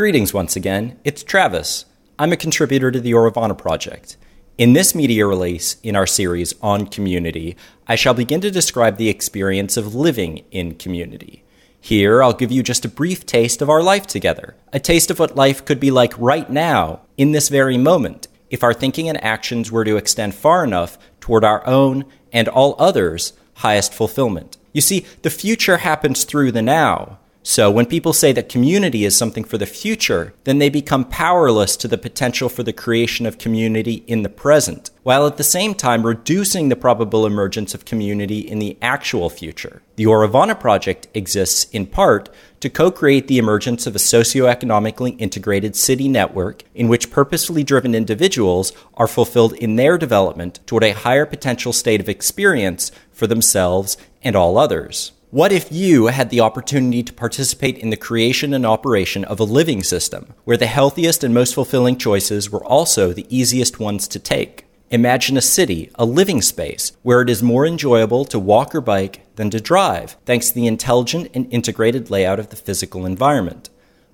Greetings once again, it's Travis. I'm a contributor to the Auravana Project. In this media release in our series on community, I shall begin to describe the experience of living in community. Here, I'll give you just a brief taste of our life together, a taste of what life could be like right now, in this very moment, if our thinking and actions were to extend far enough toward our own and all others' highest fulfillment. You see, the future happens through the now. So when people say that community is something for the future, then they become powerless to the potential for the creation of community in the present, while at the same time reducing the probable emergence of community in the actual future. The Auravana Project exists in part to co-create the emergence of a socioeconomically integrated city network in which purposefully driven individuals are fulfilled in their development toward a higher potential state of experience for themselves and all others. What if you had the opportunity to participate in the creation and operation of a living system, where the healthiest and most fulfilling choices were also the easiest ones to take? Imagine a city, a living space, where it is more enjoyable to walk or bike than to drive, thanks to the intelligent and integrated layout of the physical environment.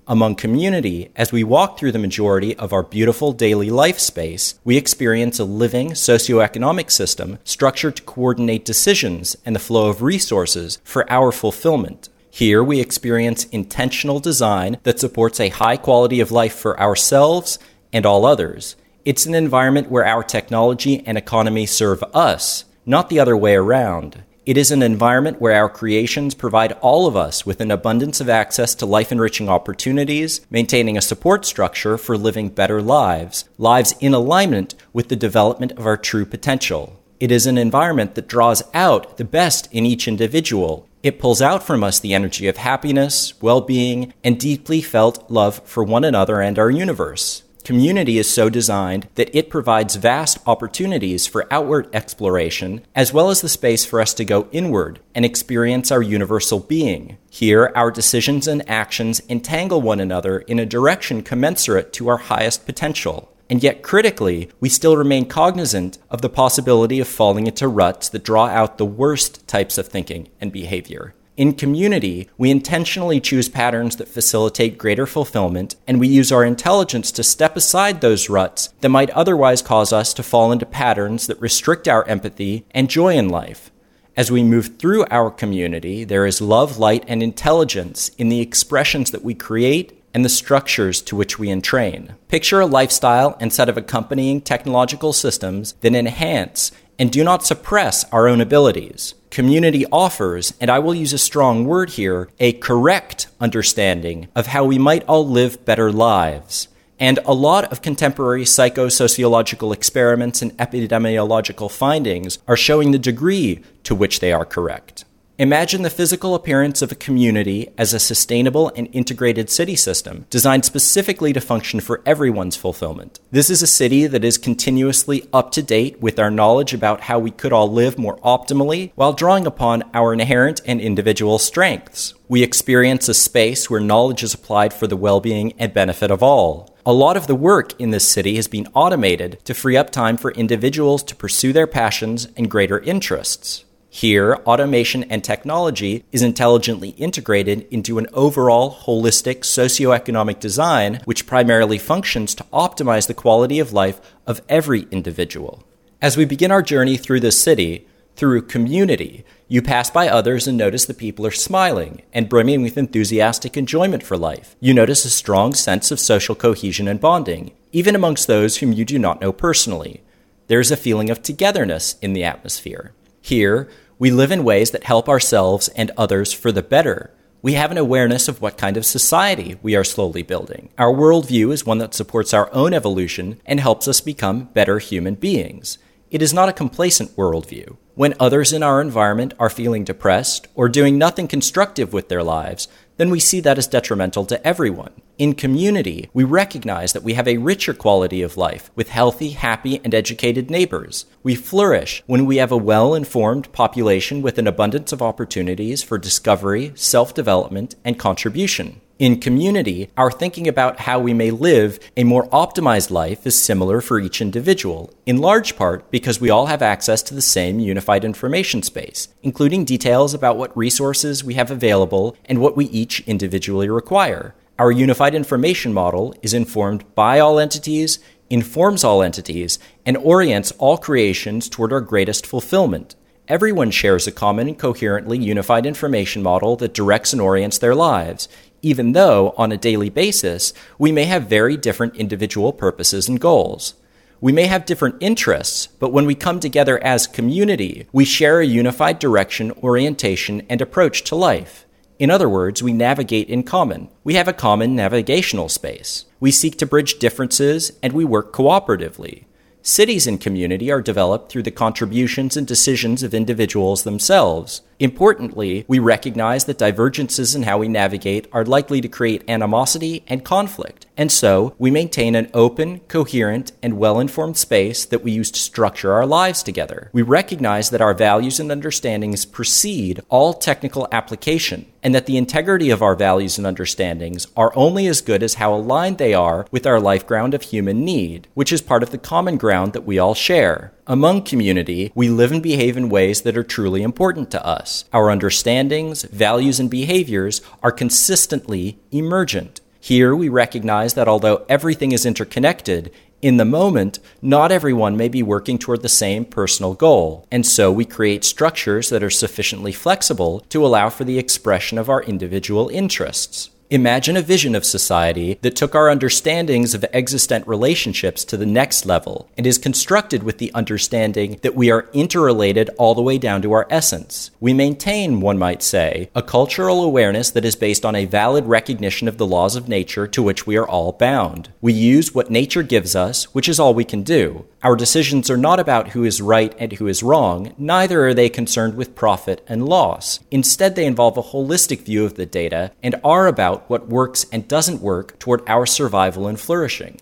Among community, as we walk through the majority of our beautiful daily life space, we experience a living socioeconomic system structured to coordinate decisions and the flow of resources for our fulfillment. Here, we experience intentional design that supports a high quality of life for ourselves and all others. It's an environment where our technology and economy serve us, not the other way around. It is an environment where our creations provide all of us with an abundance of access to life-enriching opportunities, maintaining a support structure for living better lives, lives in alignment with the development of our true potential. It is an environment that draws out the best in each individual. It pulls out from us the energy of happiness, well-being, and deeply felt love for one another and our universe. Community is so designed that it provides vast opportunities for outward exploration, as well as the space for us to go inward and experience our universal being. Here, our decisions and actions entangle one another in a direction commensurate to our highest potential. And yet, critically, we still remain cognizant of the possibility of falling into ruts that draw out the worst types of thinking and behavior. In community, we intentionally choose patterns that facilitate greater fulfillment, and we use our intelligence to step aside those ruts that might otherwise cause us to fall into patterns that restrict our empathy and joy in life. As we move through our community, there is love, light, and intelligence in the expressions that we create and the structures to which we entrain. Picture a lifestyle and set of accompanying technological systems that enhance and do not suppress our own abilities. Community offers, and I will use a strong word here, a correct understanding of how we might all live better lives. And a lot of contemporary psychosociological experiments and epidemiological findings are showing the degree to which they are correct. Imagine the physical appearance of a community as a sustainable and integrated city system designed specifically to function for everyone's fulfillment. This is a city that is continuously up to date with our knowledge about how we could all live more optimally while drawing upon our inherent and individual strengths. We experience a space where knowledge is applied for the well-being and benefit of all. A lot of the work in this city has been automated to free up time for individuals to pursue their passions and greater interests. Here, automation and technology is intelligently integrated into an overall holistic socioeconomic design which primarily functions to optimize the quality of life of every individual. As we begin our journey through this city, through community, you pass by others and notice the people are smiling and brimming with enthusiastic enjoyment for life. You notice a strong sense of social cohesion and bonding, even amongst those whom you do not know personally. There is a feeling of togetherness in the atmosphere. Here, we live in ways that help ourselves and others for the better. We have an awareness of what kind of society we are slowly building. Our worldview is one that supports our own evolution and helps us become better human beings. It is not a complacent worldview. When others in our environment are feeling depressed or doing nothing constructive with their lives, then we see that as detrimental to everyone. In community, we recognize that we have a richer quality of life with healthy, happy, and educated neighbors. We flourish when we have a well-informed population with an abundance of opportunities for discovery, self-development, and contribution. In community, our thinking about how we may live a more optimized life is similar for each individual, in large part because we all have access to the same unified information space, including details about what resources we have available and what we each individually require. Our unified information model is informed by all entities, informs all entities, and orients all creations toward our greatest fulfillment. Everyone shares a common and coherently unified information model that directs and orients their lives, even though, on a daily basis, we may have very different individual purposes and goals. We may have different interests, but when we come together as community, we share a unified direction, orientation, and approach to life. In other words, we navigate in common. We have a common navigational space. We seek to bridge differences, and we work cooperatively. Cities and community are developed through the contributions and decisions of individuals themselves. Importantly, we recognize that divergences in how we navigate are likely to create animosity and conflict, and so we maintain an open, coherent, and well-informed space that we use to structure our lives together. We recognize that our values and understandings precede all technical application, and that the integrity of our values and understandings are only as good as how aligned they are with our life ground of human need, which is part of the common ground that we all share. Among community, we live and behave in ways that are truly important to us. Our understandings, values, and behaviors are consistently emergent. Here, we recognize that although everything is interconnected, in the moment, not everyone may be working toward the same personal goal, and so we create structures that are sufficiently flexible to allow for the expression of our individual interests. Imagine a vision of society that took our understandings of existent relationships to the next level and is constructed with the understanding that we are interrelated all the way down to our essence. We maintain, one might say, a cultural awareness that is based on a valid recognition of the laws of nature to which we are all bound. We use what nature gives us, which is all we can do. Our decisions are not about who is right and who is wrong, neither are they concerned with profit and loss. Instead, they involve a holistic view of the data and are about what works and doesn't work toward our survival and flourishing.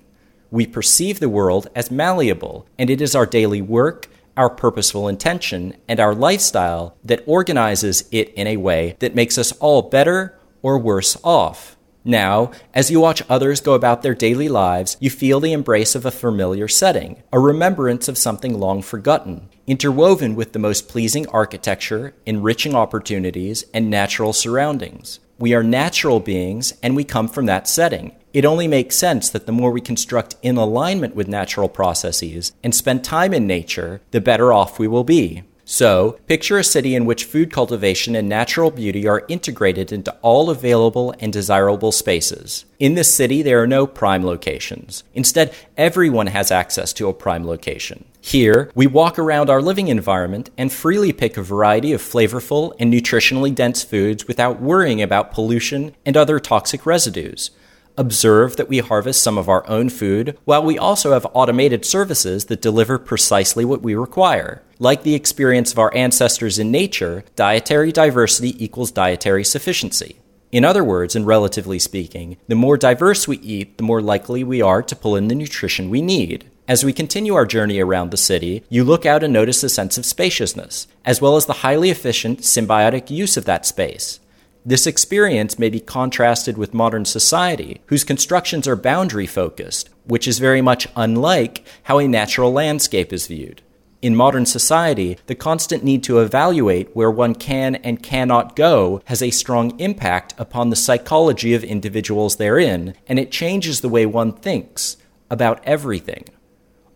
We perceive the world as malleable, and it is our daily work, our purposeful intention, and our lifestyle that organizes it in a way that makes us all better or worse off. Now, as you watch others go about their daily lives, you feel the embrace of a familiar setting, a remembrance of something long forgotten, interwoven with the most pleasing architecture, enriching opportunities, and natural surroundings. We are natural beings, and we come from that setting. It only makes sense that the more we construct in alignment with natural processes and spend time in nature, the better off we will be. So, picture a city in which food cultivation and natural beauty are integrated into all available and desirable spaces. In this city, there are no prime locations. Instead, everyone has access to a prime location. Here, we walk around our living environment and freely pick a variety of flavorful and nutritionally dense foods without worrying about pollution and other toxic residues. Observe that we harvest some of our own food, while we also have automated services that deliver precisely what we require. Like the experience of our ancestors in nature, dietary diversity equals dietary sufficiency. In other words, and relatively speaking, the more diverse we eat, the more likely we are to pull in the nutrition we need. As we continue our journey around the city, you look out and notice a sense of spaciousness, as well as the highly efficient, symbiotic use of that space. This experience may be contrasted with modern society, whose constructions are boundary-focused, which is very much unlike how a natural landscape is viewed. In modern society, the constant need to evaluate where one can and cannot go has a strong impact upon the psychology of individuals therein, and it changes the way one thinks about everything.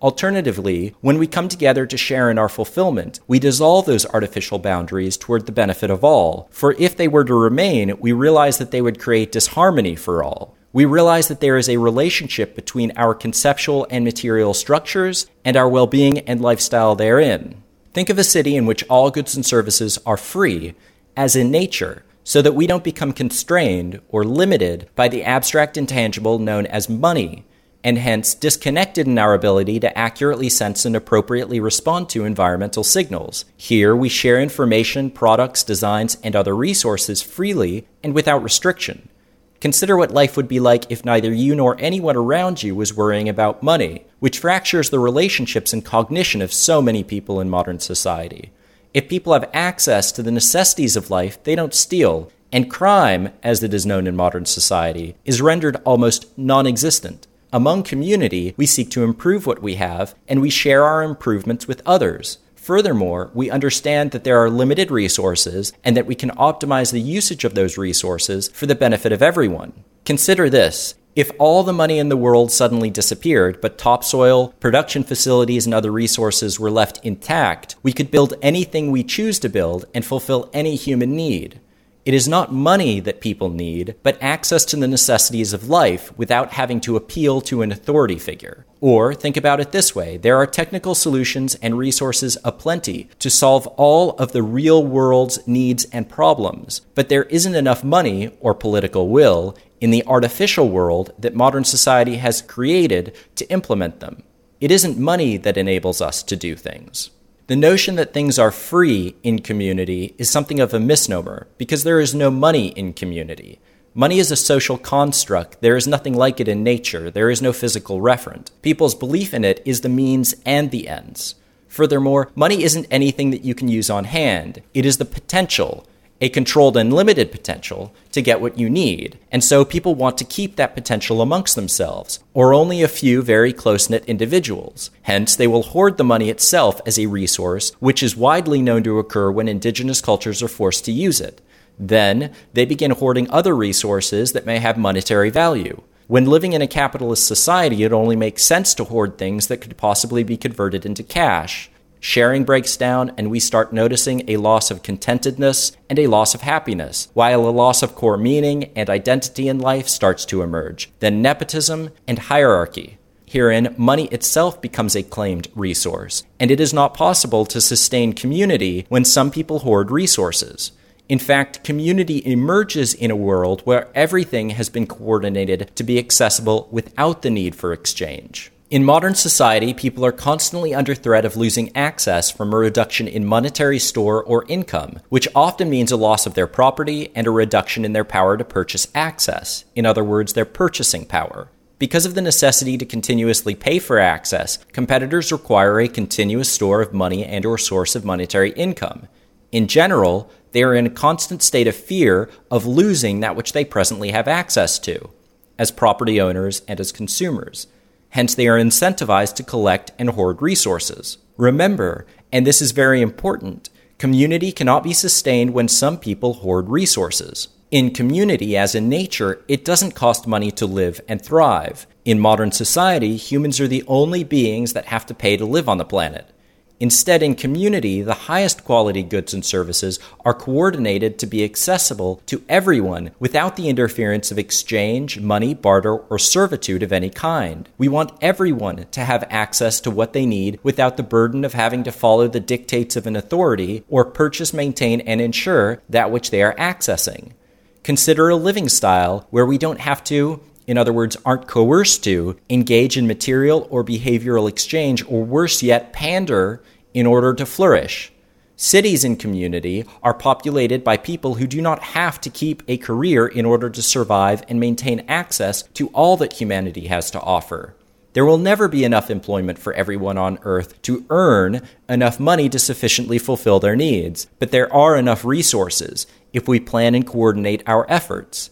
Alternatively, when we come together to share in our fulfillment, we dissolve those artificial boundaries toward the benefit of all, for if they were to remain, we realize that they would create disharmony for all. We realize that there is a relationship between our conceptual and material structures and our well-being and lifestyle therein. Think of a city in which all goods and services are free, as in nature, so that we don't become constrained or limited by the abstract intangible known as money, and hence disconnected in our ability to accurately sense and appropriately respond to environmental signals. Here, we share information, products, designs, and other resources freely and without restriction. Consider what life would be like if neither you nor anyone around you was worrying about money, which fractures the relationships and cognition of so many people in modern society. If people have access to the necessities of life, they don't steal, and crime, as it is known in modern society, is rendered almost non-existent. Among community, we seek to improve what we have, and we share our improvements with others. Furthermore, we understand that there are limited resources and that we can optimize the usage of those resources for the benefit of everyone. Consider this. If all the money in the world suddenly disappeared, but topsoil, production facilities, and other resources were left intact, we could build anything we choose to build and fulfill any human need. It is not money that people need, but access to the necessities of life without having to appeal to an authority figure. Or, think about it this way, there are technical solutions and resources aplenty to solve all of the real world's needs and problems, but there isn't enough money or political will in the artificial world that modern society has created to implement them. It isn't money that enables us to do things. The notion that things are free in community is something of a misnomer, because there is no money in community. Money is a social construct. There is nothing like it in nature. There is no physical referent. People's belief in it is the means and the ends. Furthermore, money isn't anything that you can use on hand. It is the potential, a controlled and limited potential, to get what you need. And so people want to keep that potential amongst themselves, or only a few very close-knit individuals. Hence, they will hoard the money itself as a resource, which is widely known to occur when indigenous cultures are forced to use it. Then, they begin hoarding other resources that may have monetary value. When living in a capitalist society, it only makes sense to hoard things that could possibly be converted into cash. Sharing breaks down, and we start noticing a loss of contentedness and a loss of happiness, while a loss of core meaning and identity in life starts to emerge. Then nepotism and hierarchy. Herein, money itself becomes a claimed resource, and it is not possible to sustain community when some people hoard resources. In fact, community emerges in a world where everything has been coordinated to be accessible without the need for exchange. In modern society, people are constantly under threat of losing access from a reduction in monetary store or income, which often means a loss of their property and a reduction in their power to purchase access, in other words, their purchasing power. Because of the necessity to continuously pay for access, competitors require a continuous store of money and or source of monetary income. In general, they are in a constant state of fear of losing that which they presently have access to, as property owners and as consumers. Hence, they are incentivized to collect and hoard resources. Remember, and this is very important, community cannot be sustained when some people hoard resources. In community, as in nature, it doesn't cost money to live and thrive. In modern society, humans are the only beings that have to pay to live on the planet. Instead, in community, the highest quality goods and services are coordinated to be accessible to everyone without the interference of exchange, money, barter, or servitude of any kind. We want everyone to have access to what they need without the burden of having to follow the dictates of an authority or purchase, maintain, and insure that which they are accessing. Consider a living style where we don't have to, in other words, aren't coerced to, engage in material or behavioral exchange, or worse yet, pander in order to flourish. Cities and community are populated by people who do not have to keep a career in order to survive and maintain access to all that humanity has to offer. There will never be enough employment for everyone on Earth to earn enough money to sufficiently fulfill their needs, but there are enough resources if we plan and coordinate our efforts.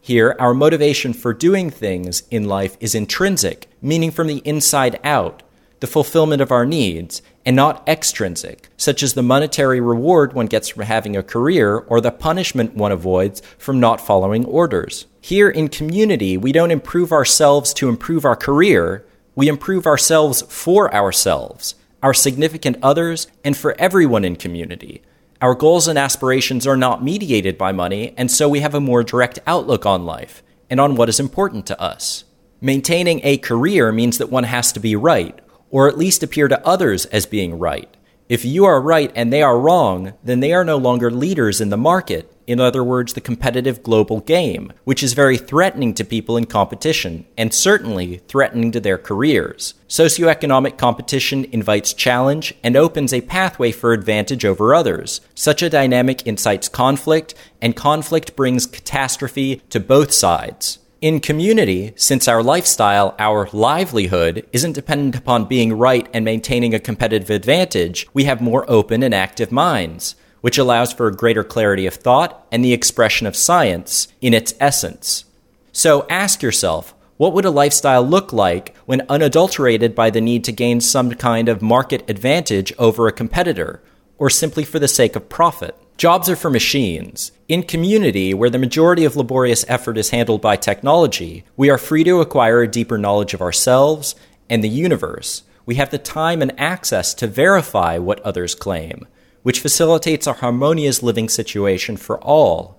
Here, our motivation for doing things in life is intrinsic, meaning from the inside out, the fulfillment of our needs, and not extrinsic, such as the monetary reward one gets from having a career or the punishment one avoids from not following orders. Here in community, we don't improve ourselves to improve our career, we improve ourselves for ourselves, our significant others, and for everyone in community. Our goals and aspirations are not mediated by money, and so we have a more direct outlook on life and on what is important to us. Maintaining a career means that one has to be right, or at least appear to others as being right. If you are right and they are wrong, then they are no longer leaders in the market, in other words, the competitive global game, which is very threatening to people in competition, and certainly threatening to their careers. Socioeconomic competition invites challenge and opens a pathway for advantage over others. Such a dynamic incites conflict, and conflict brings catastrophe to both sides. In community, since our lifestyle, our livelihood, isn't dependent upon being right and maintaining a competitive advantage, we have more open and active minds, which allows for a greater clarity of thought and the expression of science in its essence. So ask yourself, what would a lifestyle look like when unadulterated by the need to gain some kind of market advantage over a competitor, or simply for the sake of profit? Jobs are for machines. In community, where the majority of laborious effort is handled by technology, we are free to acquire a deeper knowledge of ourselves and the universe. We have the time and access to verify what others claim, which facilitates a harmonious living situation for all.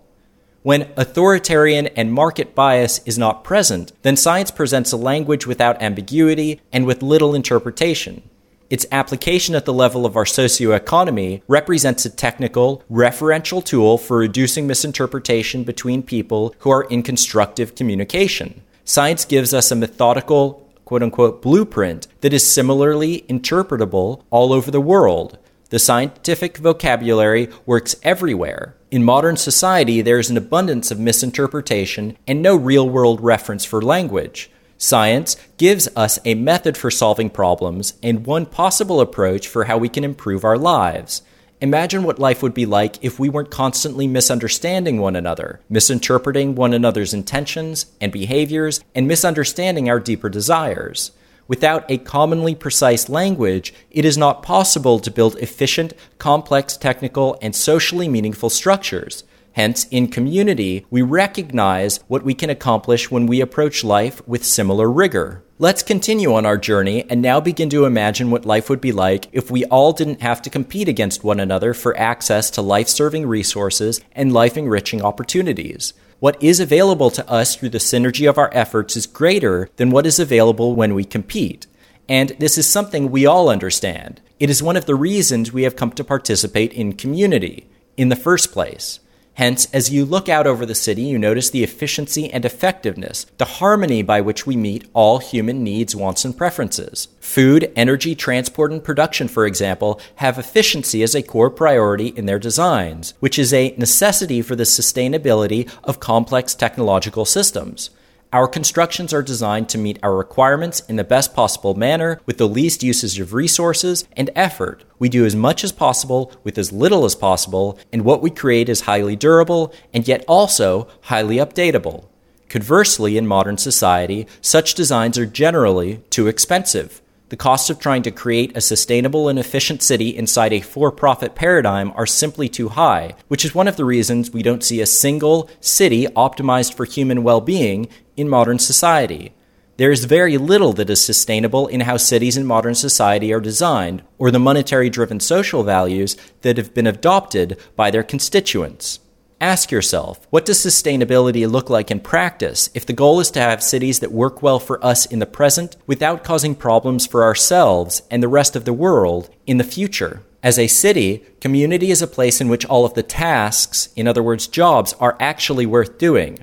When authoritarian and market bias is not present, then science presents a language without ambiguity and with little interpretation. Its application at the level of our socioeconomy represents a technical, referential tool for reducing misinterpretation between people who are in constructive communication. Science gives us a methodical, quote-unquote, blueprint that is similarly interpretable all over the world. The scientific vocabulary works everywhere. In modern society, there is an abundance of misinterpretation and no real-world reference for language. Science gives us a method for solving problems and one possible approach for how we can improve our lives. Imagine what life would be like if we weren't constantly misunderstanding one another, misinterpreting one another's intentions and behaviors, and misunderstanding our deeper desires. Without a commonly precise language, it is not possible to build efficient, complex, technical, and socially meaningful structures. Hence, in community, we recognize what we can accomplish when we approach life with similar rigor. Let's continue on our journey and now begin to imagine what life would be like if we all didn't have to compete against one another for access to life-serving resources and life-enriching opportunities. What is available to us through the synergy of our efforts is greater than what is available when we compete. And this is something we all understand. It is one of the reasons we have come to participate in community in the first place. Hence, as you look out over the city, you notice the efficiency and effectiveness, the harmony by which we meet all human needs, wants, and preferences. Food, energy, transport, and production, for example, have efficiency as a core priority in their designs, which is a necessity for the sustainability of complex technological systems. Our constructions are designed to meet our requirements in the best possible manner with the least usage of resources and effort. We do as much as possible with as little as possible, and what we create is highly durable and yet also highly updatable. Conversely, in modern society, such designs are generally too expensive. The costs of trying to create a sustainable and efficient city inside a for-profit paradigm are simply too high, which is one of the reasons we don't see a single city optimized for human well-being in modern society. There is very little that is sustainable in how cities in modern society are designed, or the monetary-driven social values that have been adopted by their constituents. Ask yourself, what does sustainability look like in practice if the goal is to have cities that work well for us in the present without causing problems for ourselves and the rest of the world in the future? As a city, community is a place in which all of the tasks, in other words, jobs, are actually worth doing.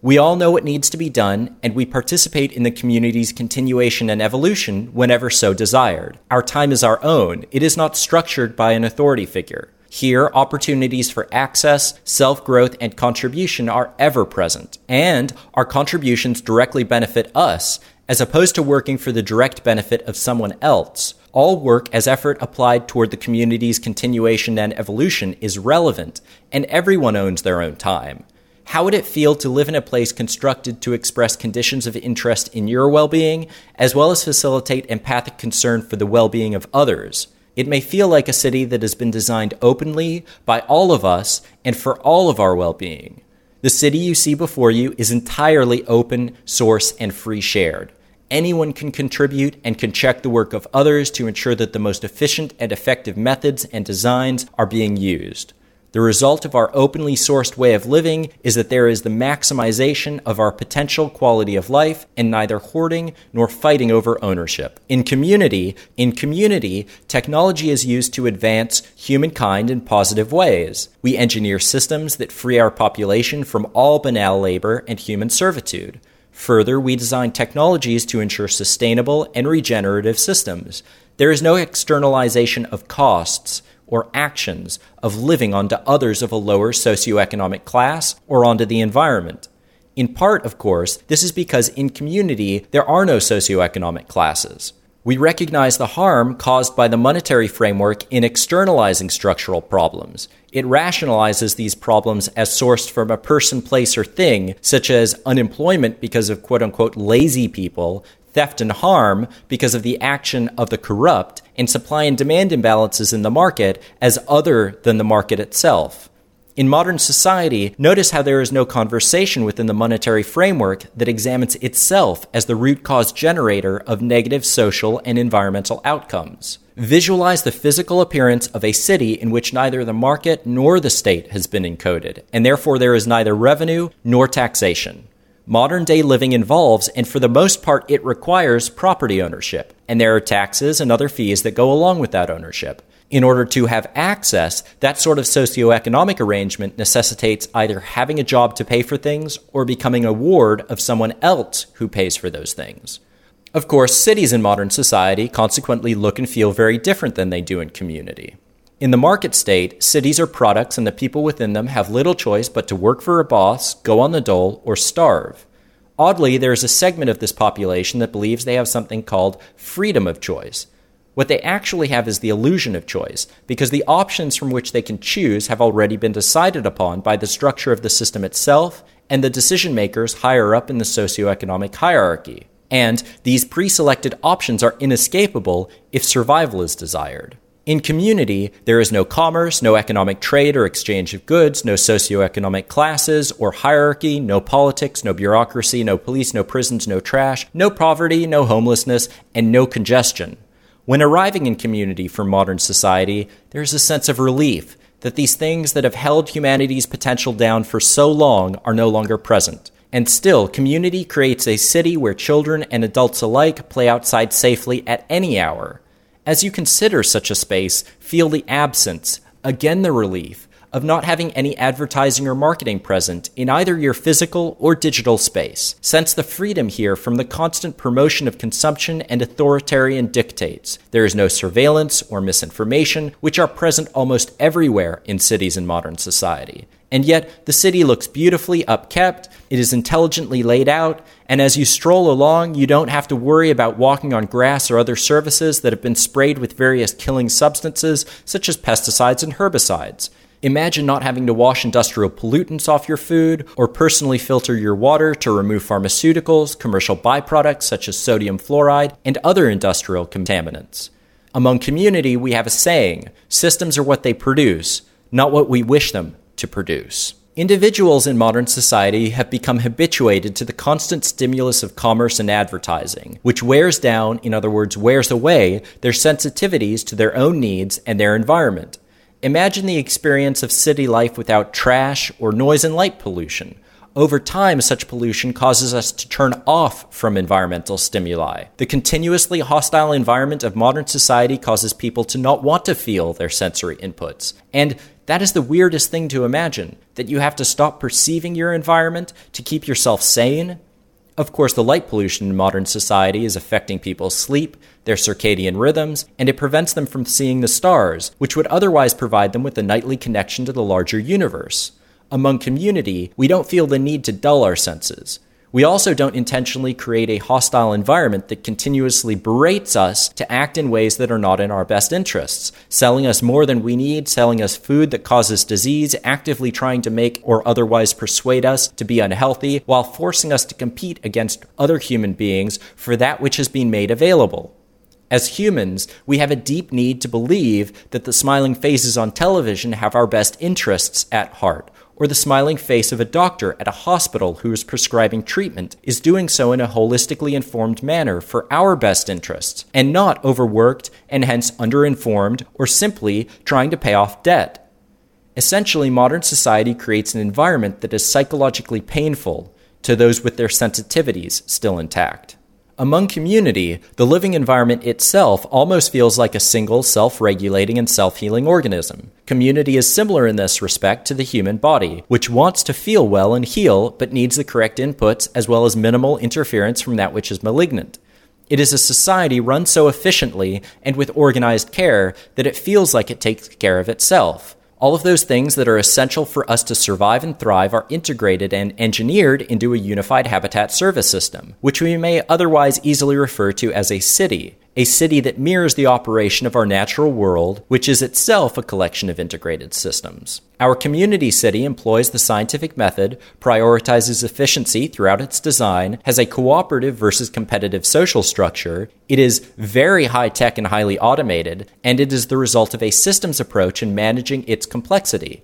We all know what needs to be done, and we participate in the community's continuation and evolution whenever so desired. Our time is our own. It is not structured by an authority figure. Here, opportunities for access, self-growth, and contribution are ever present, and our contributions directly benefit us, as opposed to working for the direct benefit of someone else. All work as effort applied toward the community's continuation and evolution is relevant, and everyone owns their own time. How would it feel to live in a place constructed to express conditions of interest in your well-being, as well as facilitate empathic concern for the well-being of others? It may feel like a city that has been designed openly by all of us and for all of our well-being. The city you see before you is entirely open, source, and free shared. Anyone can contribute and can check the work of others to ensure that the most efficient and effective methods and designs are being used. The result of our openly sourced way of living is that there is the maximization of our potential quality of life and neither hoarding nor fighting over ownership. In community, technology is used to advance humankind in positive ways. We engineer systems that free our population from all banal labor and human servitude. Further, we design technologies to ensure sustainable and regenerative systems. There is no externalization of costs or actions of living onto others of a lower socioeconomic class or onto the environment. In part, of course, this is because in community there are no socioeconomic classes. We recognize the harm caused by the monetary framework in externalizing structural problems. It rationalizes these problems as sourced from a person, place, or thing, such as unemployment because of quote-unquote lazy people, theft and harm because of the action of the corrupt, and supply and demand imbalances in the market as other than the market itself. In modern society, notice how there is no conversation within the monetary framework that examines itself as the root cause generator of negative social and environmental outcomes. Visualize the physical appearance of a city in which neither the market nor the state has been encoded, and therefore there is neither revenue nor taxation. Modern-day living involves, and for the most part it requires, property ownership, and there are taxes and other fees that go along with that ownership. In order to have access, that sort of socioeconomic arrangement necessitates either having a job to pay for things or becoming a ward of someone else who pays for those things. Of course, cities in modern society consequently look and feel very different than they do in community. In the market state, cities are products and the people within them have little choice but to work for a boss, go on the dole, or starve. Oddly, there is a segment of this population that believes they have something called freedom of choice. What they actually have is the illusion of choice, because the options from which they can choose have already been decided upon by the structure of the system itself and the decision makers higher up in the socioeconomic hierarchy. And these pre-selected options are inescapable if survival is desired. In community, there is no commerce, no economic trade or exchange of goods, no socioeconomic classes or hierarchy, no politics, no bureaucracy, no police, no prisons, no trash, no poverty, no homelessness, and no congestion. When arriving in community for modern society, there is a sense of relief that these things that have held humanity's potential down for so long are no longer present. And still, community creates a city where children and adults alike play outside safely at any hour. As you consider such a space, feel the absence, again the relief, of not having any advertising or marketing present in either your physical or digital space. Sense the freedom here from the constant promotion of consumption and authoritarian dictates. There is no surveillance or misinformation, which are present almost everywhere in cities in modern society. And yet, the city looks beautifully upkept, it is intelligently laid out, and as you stroll along, you don't have to worry about walking on grass or other surfaces that have been sprayed with various killing substances, such as pesticides and herbicides. Imagine not having to wash industrial pollutants off your food, or personally filter your water to remove pharmaceuticals, commercial byproducts such as sodium fluoride, and other industrial contaminants. Among community, we have a saying, systems are what they produce, not what we wish them to produce. Individuals in modern society have become habituated to the constant stimulus of commerce and advertising, which wears down, in other words, wears away, their sensitivities to their own needs and their environment. Imagine the experience of city life without trash or noise and light pollution. Over time, such pollution causes us to turn off from environmental stimuli. The continuously hostile environment of modern society causes people to not want to feel their sensory inputs. And that is the weirdest thing to imagine, that you have to stop perceiving your environment to keep yourself sane. Of course, the light pollution in modern society is affecting people's sleep, their circadian rhythms, and it prevents them from seeing the stars, which would otherwise provide them with a nightly connection to the larger universe. Among community, we don't feel the need to dull our senses. We also don't intentionally create a hostile environment that continuously berates us to act in ways that are not in our best interests, selling us more than we need, selling us food that causes disease, actively trying to make or otherwise persuade us to be unhealthy, while forcing us to compete against other human beings for that which has been made available. As humans, we have a deep need to believe that the smiling faces on television have our best interests at heart, or the smiling face of a doctor at a hospital who is prescribing treatment is doing so in a holistically informed manner for our best interests, and not overworked and hence underinformed or simply trying to pay off debt. Essentially, modern society creates an environment that is psychologically painful to those with their sensitivities still intact. Among community, the living environment itself almost feels like a single self-regulating and self-healing organism. Community is similar in this respect to the human body, which wants to feel well and heal, but needs the correct inputs as well as minimal interference from that which is malignant. It is a society run so efficiently and with organized care that it feels like it takes care of itself. All of those things that are essential for us to survive and thrive are integrated and engineered into a unified habitat service system, which we may otherwise easily refer to as a city that mirrors the operation of our natural world, which is itself a collection of integrated systems. Our community city employs the scientific method, prioritizes efficiency throughout its design, has a cooperative versus competitive social structure, it is very high-tech and highly automated, and it is the result of a systems approach in managing its complexity.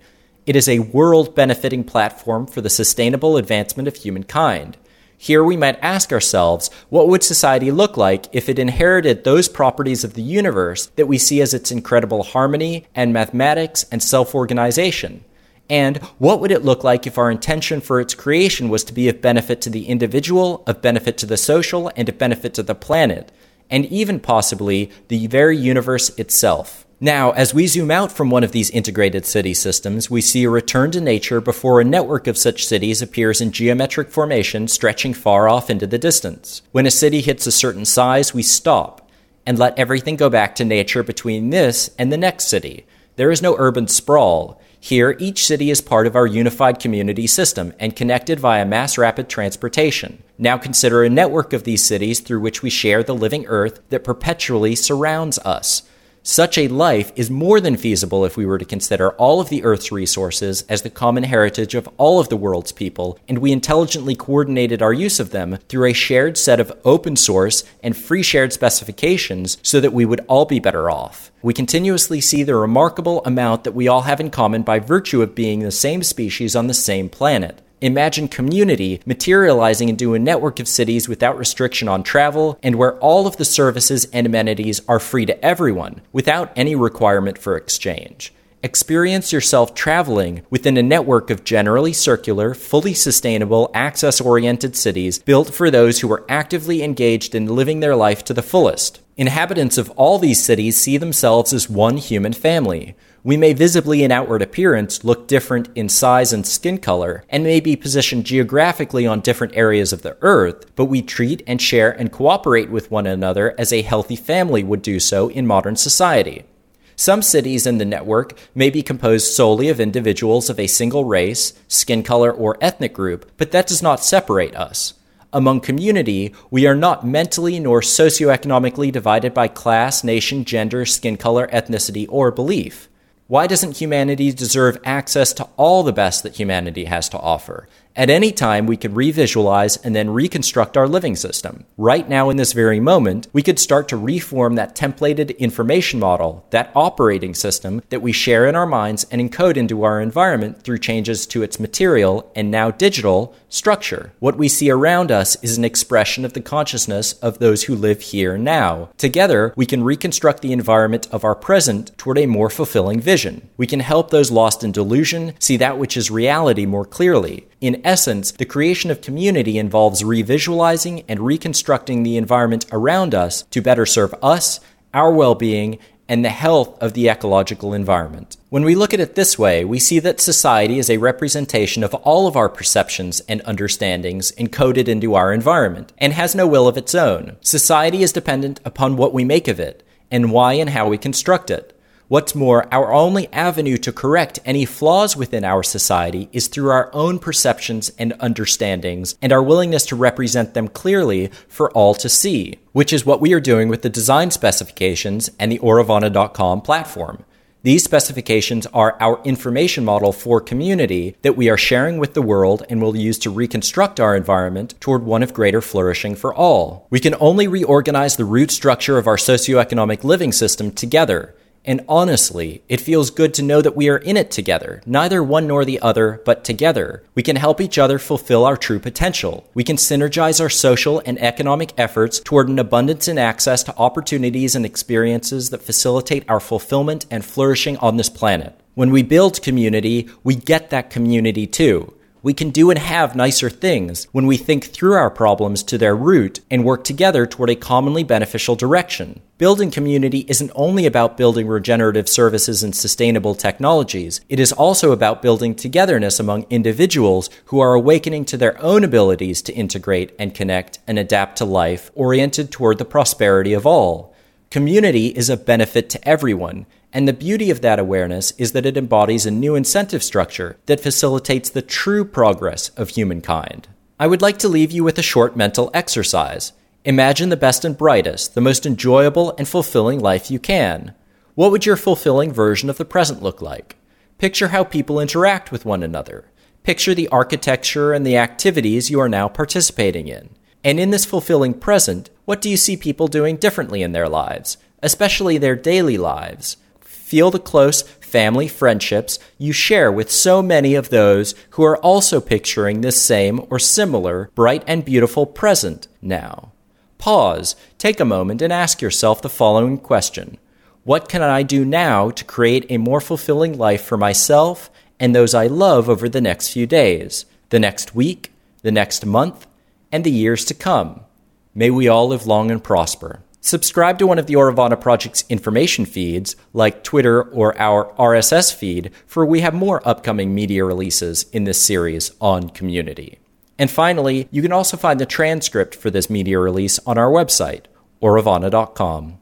It is a world-benefiting platform for the sustainable advancement of humankind. Here we might ask ourselves, what would society look like if it inherited those properties of the universe that we see as its incredible harmony and mathematics and self-organization? And what would it look like if our intention for its creation was to be of benefit to the individual, of benefit to the social, and of benefit to the planet, and even possibly the very universe itself? Now, as we zoom out from one of these integrated city systems, we see a return to nature before a network of such cities appears in geometric formation stretching far off into the distance. When a city hits a certain size, we stop and let everything go back to nature between this and the next city. There is no urban sprawl. Here, each city is part of our unified community system and connected via mass rapid transportation. Now consider a network of these cities through which we share the living earth that perpetually surrounds us. Such a life is more than feasible if we were to consider all of the Earth's resources as the common heritage of all of the world's people, and we intelligently coordinated our use of them through a shared set of open source and free shared specifications so that we would all be better off. We continuously see the remarkable amount that we all have in common by virtue of being the same species on the same planet. Imagine community materializing into a network of cities without restriction on travel and where all of the services and amenities are free to everyone without any requirement for exchange. Experience yourself traveling within a network of generally circular, fully sustainable, access-oriented cities built for those who are actively engaged in living their life to the fullest. Inhabitants of all these cities see themselves as one human family. We may visibly in outward appearance look different in size and skin color, and may be positioned geographically on different areas of the earth, but we treat and share and cooperate with one another as a healthy family would do so in modern society. Some cities in the network may be composed solely of individuals of a single race, skin color, or ethnic group, but that does not separate us. Among community, we are not mentally nor socioeconomically divided by class, nation, gender, skin color, ethnicity, or belief. Why doesn't humanity deserve access to all the best that humanity has to offer? At any time, we can revisualize and then reconstruct our living system. Right now, in this very moment, we could start to reform that templated information model, that operating system that we share in our minds and encode into our environment through changes to its material, and now digital, structure. What we see around us is an expression of the consciousness of those who live here now. Together, we can reconstruct the environment of our present toward a more fulfilling vision. We can help those lost in delusion see that which is reality more clearly. In essence, the creation of community involves revisualizing and reconstructing the environment around us to better serve us, our well-being, and the health of the ecological environment. When we look at it this way, we see that society is a representation of all of our perceptions and understandings encoded into our environment, and has no will of its own. Society is dependent upon what we make of it, and why and how we construct it. What's more, our only avenue to correct any flaws within our society is through our own perceptions and understandings and our willingness to represent them clearly for all to see, which is what we are doing with the design specifications and the Auravana.com platform. These specifications are our information model for community that we are sharing with the world and will use to reconstruct our environment toward one of greater flourishing for all. We can only reorganize the root structure of our socioeconomic living system together. And honestly, it feels good to know that we are in it together, neither one nor the other, but together. We can help each other fulfill our true potential. We can synergize our social and economic efforts toward an abundance and access to opportunities and experiences that facilitate our fulfillment and flourishing on this planet. When we build community, we get that community too. We can do and have nicer things when we think through our problems to their root and work together toward a commonly beneficial direction. Building community isn't only about building regenerative services and sustainable technologies. It is also about building togetherness among individuals who are awakening to their own abilities to integrate and connect and adapt to life oriented toward the prosperity of all. Community is a benefit to everyone. And the beauty of that awareness is that it embodies a new incentive structure that facilitates the true progress of humankind. I would like to leave you with a short mental exercise. Imagine the best and brightest, the most enjoyable and fulfilling life you can. What would your fulfilling version of the present look like? Picture how people interact with one another. Picture the architecture and the activities you are now participating in. And in this fulfilling present, what do you see people doing differently in their lives, especially their daily lives? Feel the close family friendships you share with so many of those who are also picturing this same or similar bright and beautiful present now. Pause, take a moment, and ask yourself the following question. What can I do now to create a more fulfilling life for myself and those I love over the next few days, the next week, the next month, and the years to come? May we all live long and prosper. Subscribe to one of the Auravana Project's information feeds, like Twitter or our RSS feed, for we have more upcoming media releases in this series on community. And finally, you can also find the transcript for this media release on our website, auravana.com.